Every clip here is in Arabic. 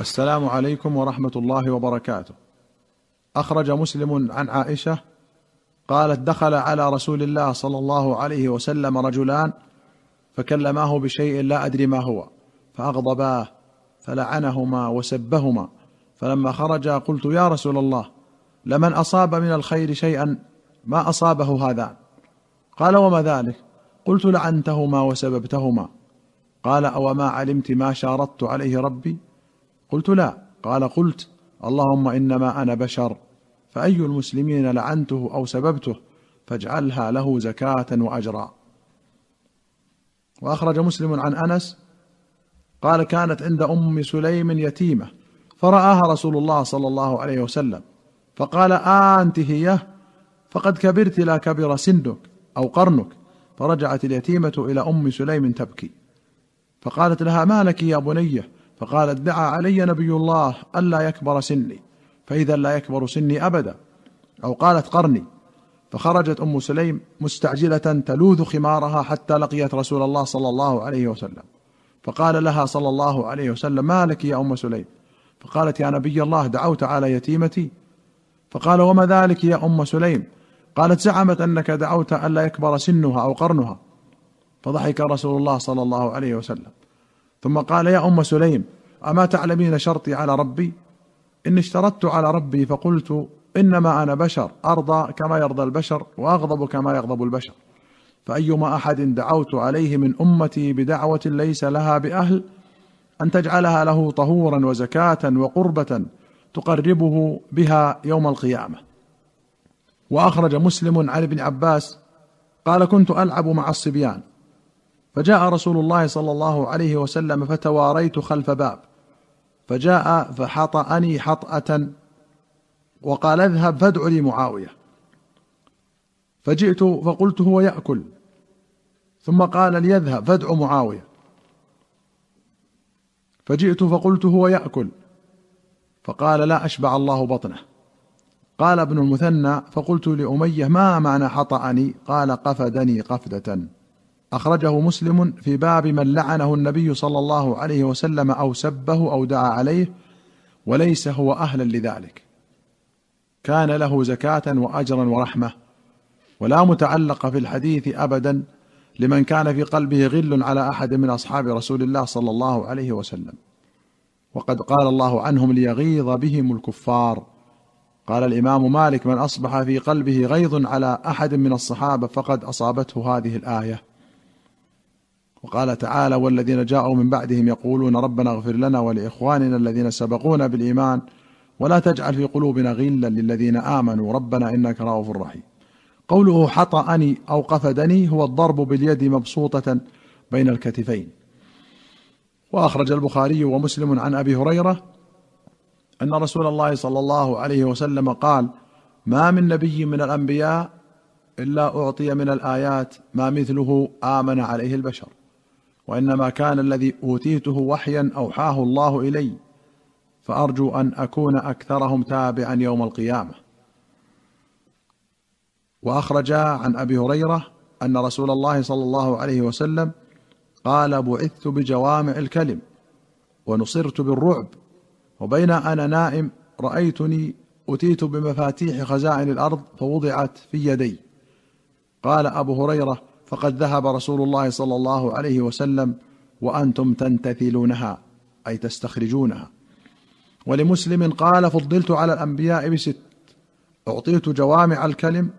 السلام عليكم ورحمة الله وبركاته. أخرج مسلم عن عائشة قالت: دخل على رسول الله صلى الله عليه وسلم رجلان فكلماه بشيء لا أدري ما هو، فأغضباه فلعنهما وسبهما، فلما خرجا قلت: يا رسول الله، لمن أصاب من الخير شيئا ما أصابه هذان؟ قال: وما ذلك؟ قلت: لعنتهما وسببتهما. قال: أوما علمت ما شارطت عليه ربي؟ قلت: لا. قال: قلت: اللهم إنما أنا بشر، فأي المسلمين لعنته أو سببته فاجعلها له زكاة وأجرا. وأخرج مسلم عن أنس قال: كانت عند أم سليم يتيمة فرآها رسول الله صلى الله عليه وسلم فقال: أنت هي؟ فقد كبرت لا كبر سنك أو قرنك. فرجعت اليتيمة إلى أم سليم تبكي، فقالت لها: ما لك يا بنية؟ فقالت: دعا علي نبي الله ألا يكبر سني، فإذا لا يكبر سني أبدا، أو قالت قرني. فخرجت أم سليم مستعجلة تلوذ خمارها حتى لقيت رسول الله صلى الله عليه وسلم، فقال لها صلى الله عليه وسلم: ما لك يا أم سليم؟ فقالت: يا نبي الله، دعوت على يتيمتي. فقال: وما ذلك يا أم سليم؟ قالت: زعمت أنك دعوت ألا يكبر سنها أو قرنها. فضحك رسول الله صلى الله عليه وسلم ثم قال: يا أم سليم، أما تعلمين شرطي على ربي؟ إن اشترطت على ربي فقلت: إنما أنا بشر، أرضى كما يرضى البشر وأغضب كما يغضب البشر، فأيما أحد دعوت عليه من أمتي بدعوة ليس لها بأهل أن تجعلها له طهورا وزكاة وقربة تقربه بها يوم القيامة. وأخرج مسلم عن ابن عباس قال: كنت ألعب مع الصبيان فجاء رسول الله صلى الله عليه وسلم فتواريت خلف باب، فجاء فحطأني حطأة وقال: اذهب فادع لي معاوية. فجئت فقلت: هو يأكل. ثم قال: ليذهب فادع معاوية. فجئت فقلت: هو يأكل. فقال: لا أشبع الله بطنه. قال ابن المثنى: فقلت لأمية: ما معنى حطأني؟ قال: قفدني قفدة. أخرجه مسلم في باب من لعنه النبي صلى الله عليه وسلم أو سبه أو دعا عليه وليس هو أهلا لذلك، كان له زكاة وأجرا ورحمة، ولا متعلق في الحديث أبدا لمن كان في قلبه غل على أحد من أصحاب رسول الله صلى الله عليه وسلم، وقد قال الله عنهم: ليغيظ بهم الكفار. قال الإمام مالك: من أصبح في قلبه غيظ على أحد من الصحابة فقد أصابته هذه الآية. وقال تعالى: والذين جاءوا من بعدهم يقولون ربنا اغفر لنا ولإخواننا الذين سبقونا بالإيمان ولا تجعل في قلوبنا غلا للذين آمنوا ربنا إنك رؤوف رحيم. قوله حطأني أو قفدني هو الضرب باليد مبسوطة بين الكتفين. وأخرج البخاري ومسلم عن أبي هريرة أن رسول الله صلى الله عليه وسلم قال: ما من نبي من الأنبياء إلا أعطي من الآيات ما مثله آمن عليه البشر، وإنما كان الذي أوتيته وحيا أوحاه الله إلي، فأرجو أن أكون أكثرهم تابعا يوم القيامة. وأخرج عن أبي هريرة أن رسول الله صلى الله عليه وسلم قال: بعثت بجوامع الكلم ونصرت بالرعب، وبين أنا نائم رأيتني أتيت بمفاتيح خزائن الأرض فوضعت في يدي. قال أبو هريرة: فقد ذهب رسول الله صلى الله عليه وسلم وأنتم تنتثلونها، أي تستخرجونها. ولمسلم قال: فضلت على الأنبياء بست: أعطيت جوامع الكلم،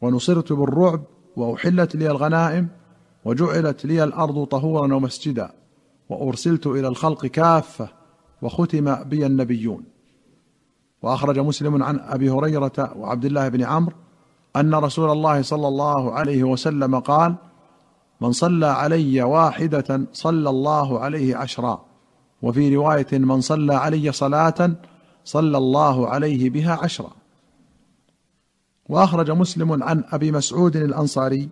ونصرت بالرعب، وأحلت لي الغنائم، وجعلت لي الأرض طهورا ومسجدا، وأرسلت إلى الخلق كافة، وختم بي النبيون. وأخرج مسلم عن أبي هريرة وعبد الله بن عمرو أن رسول الله صلى الله عليه وسلم قال: من صلى علي واحدة صلى الله عليه عشرا، وفي رواية: من صلى علي صلاة صلى الله عليه بها عشرا. وأخرج مسلم عن أبي مسعود الأنصاري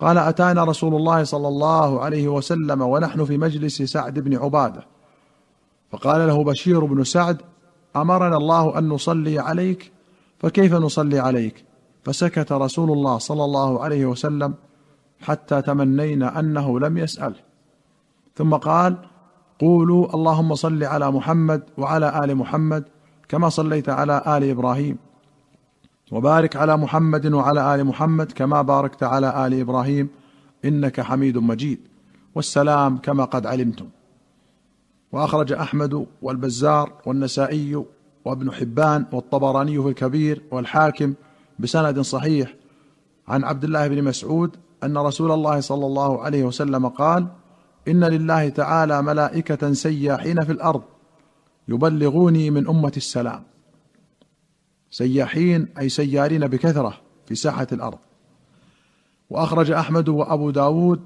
قال: أتانا رسول الله صلى الله عليه وسلم ونحن في مجلس سعد بن عبادة، فقال له بشير بن سعد: أمرنا الله أن نصلي عليك، فكيف نصلي عليك؟ فسكت رسول الله صلى الله عليه وسلم حتى تمنينا أنه لم يسأله، ثم قال: قولوا اللهم صل على محمد وعلى آل محمد كما صليت على آل إبراهيم، وبارك على محمد وعلى آل محمد كما باركت على آل إبراهيم إنك حميد مجيد، والسلام كما قد علمتم. وأخرج أحمد والبزار والنسائي وابن حبان والطبراني في الكبير والحاكم بسند صحيح عن عبد الله بن مسعود أن رسول الله صلى الله عليه وسلم قال: إن لله تعالى ملائكة سياحين في الأرض يبلغوني من أمة السلام. سياحين أي سيارين بكثرة في ساحة الأرض. وأخرج أحمد وأبو داود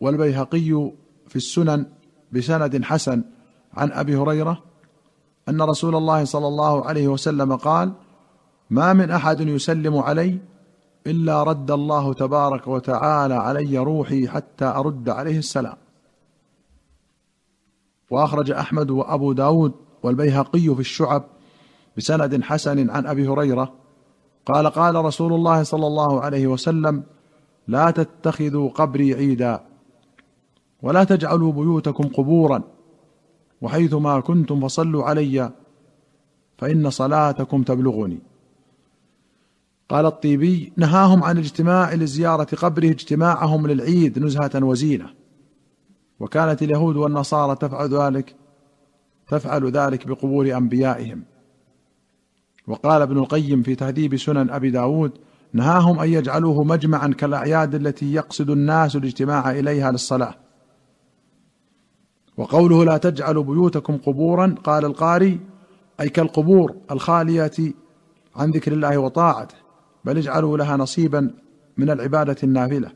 والبيهقي في السنن بسند حسن عن أبي هريرة أن رسول الله صلى الله عليه وسلم قال: ما من أحد يسلم علي إلا رد الله تبارك وتعالى علي روحي حتى أرد عليه السلام. وأخرج أحمد وأبو داود والبيهقي في الشعب بسند حسن عن أبي هريرة قال: قال رسول الله صلى الله عليه وسلم: لا تتخذوا قبري عيدا، ولا تجعلوا بيوتكم قبورا، وحيثما كنتم فصلوا علي، فإن صلاتكم تبلغني. قال الطيبي: نهاهم عن الاجتماع لزيارة قبره اجتماعهم للعيد نزهة وزينة، وكانت اليهود والنصارى تفعل ذلك بقبور أنبيائهم. وقال ابن القيم في تهذيب سنن أبي داود: نهاهم أن يجعلوه مجمعا كالأعياد التي يقصد الناس الاجتماع إليها للصلاة. وقوله: لا تجعلوا بيوتكم قبورا، قال القاري: أي كالقبور الخالية عن ذكر الله وطاعته، بل اجعلوا لها نصيبا من العبادة النافلة.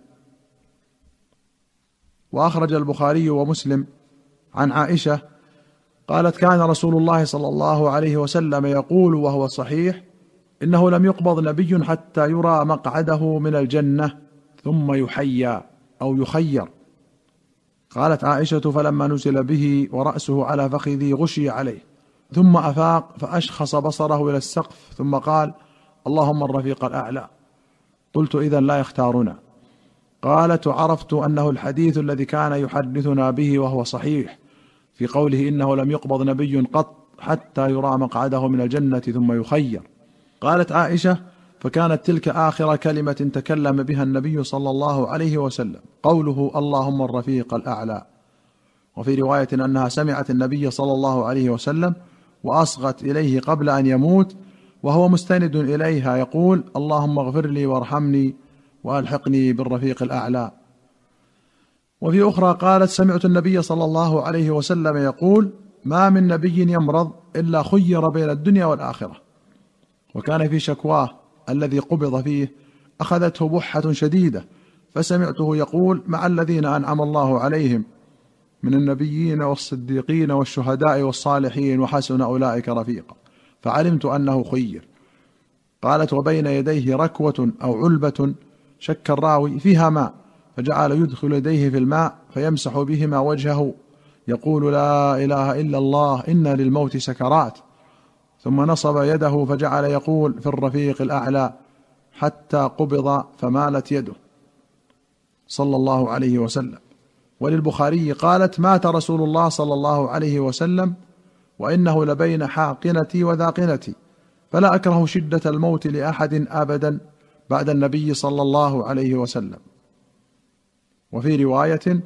وأخرج البخاري ومسلم عن عائشة قالت: كان رسول الله صلى الله عليه وسلم يقول وهو صحيح: إنه لم يقبض نبي حتى يرى مقعده من الجنة ثم يحيى أو يخير. قالت عائشة: فلما نزل به ورأسه على فخذي غشي عليه، ثم أفاق فأشخص بصره إلى السقف، ثم قال: اللهم الرفيق الأعلى. قلت: إذن لا يختارنا. قالت: عرفت أنه الحديث الذي كان يحدثنا به وهو صحيح في قوله: إنه لم يقبض نبي قط حتى يرى مقعده من الجنة ثم يخير. قالت عائشة: فكانت تلك آخر كلمة تكلم بها النبي صلى الله عليه وسلم، قوله: اللهم الرفيق الأعلى. وفي رواية أنها سمعت النبي صلى الله عليه وسلم وأصغت إليه قبل أن يموت وهو مستند إليها يقول: اللهم اغفر لي وارحمني وألحقني بالرفيق الأعلى. وفي أخرى قالت: سمعت النبي صلى الله عليه وسلم يقول: ما من نبي يمرض إلا خير بين الدنيا والآخرة. وكان في شكواه الذي قبض فيه أخذته بحة شديدة، فسمعته يقول مع الذين أنعم الله عليهم من النبيين والصديقين والشهداء والصالحين وحسن أولئك رفيقا، فعلمت أنه خير. قالت: وبين يديه ركوة أو علبة شك الراوي فيها ماء، فجعل يدخل يديه في الماء فيمسح بهما وجهه يقول: لا إله إلا الله، إن للموت سكرات. ثم نصب يده فجعل يقول: في الرفيق الأعلى، حتى قبض فمالت يده، صلى الله عليه وسلم. وللبخاري قالت: مات رسول الله صلى الله عليه وسلم وإنه لبين حاقنتي وذاقنتي، فلا أكره شدة الموت لأحد أبدا بعد النبي صلى الله عليه وسلم. وفي رواية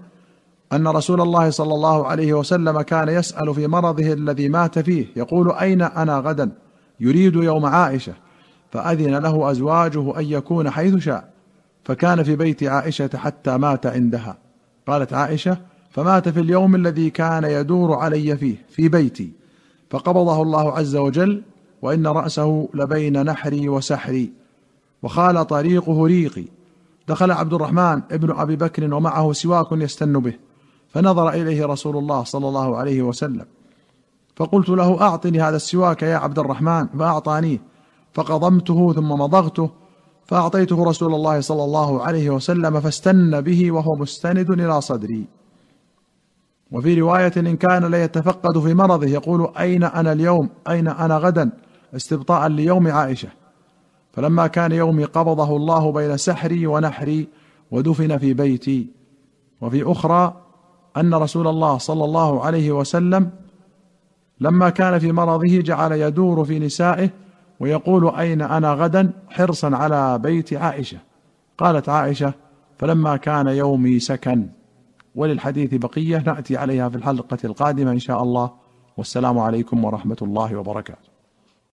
أن رسول الله صلى الله عليه وسلم كان يسأل في مرضه الذي مات فيه يقول: أين أنا غدا؟ يريد يوم عائشة، فأذن له أزواجه أن يكون حيث شاء، فكان في بيت عائشة حتى مات عندها. قالت عائشة: فمات في اليوم الذي كان يدور علي فيه في بيتي، فقبضه الله عز وجل، وإن رأسه لبين نحري وسحري، وخال طريقه ريقي. دخل عبد الرحمن ابن أبي بكر ومعه سواك يستن به، فنظر إليه رسول الله صلى الله عليه وسلم، فقلت له: أعطني هذا السواك يا عبد الرحمن، فأعطانيه، فقضمته ثم مضغته، فأعطيته رسول الله صلى الله عليه وسلم، فاستن به وهو مستند إلى صدري. وفي رواية: إن كان لا يتفقد في مرضه يقول: أين أنا اليوم؟ أين أنا غدا؟ استبطاء ليوم عائشة. فلما كان يومي قبضه الله بين سحري ونحري، ودفن في بيتي. وفي أخرى: أن رسول الله صلى الله عليه وسلم لما كان في مرضه جعل يدور في نسائه ويقول أين أنا غدا، حرصا على بيت عائشة. قالت عائشة: فلما كان يومي سكن. وللحديث بقية نأتي عليها في الحلقة القادمة إن شاء الله، والسلام عليكم ورحمة الله وبركاته.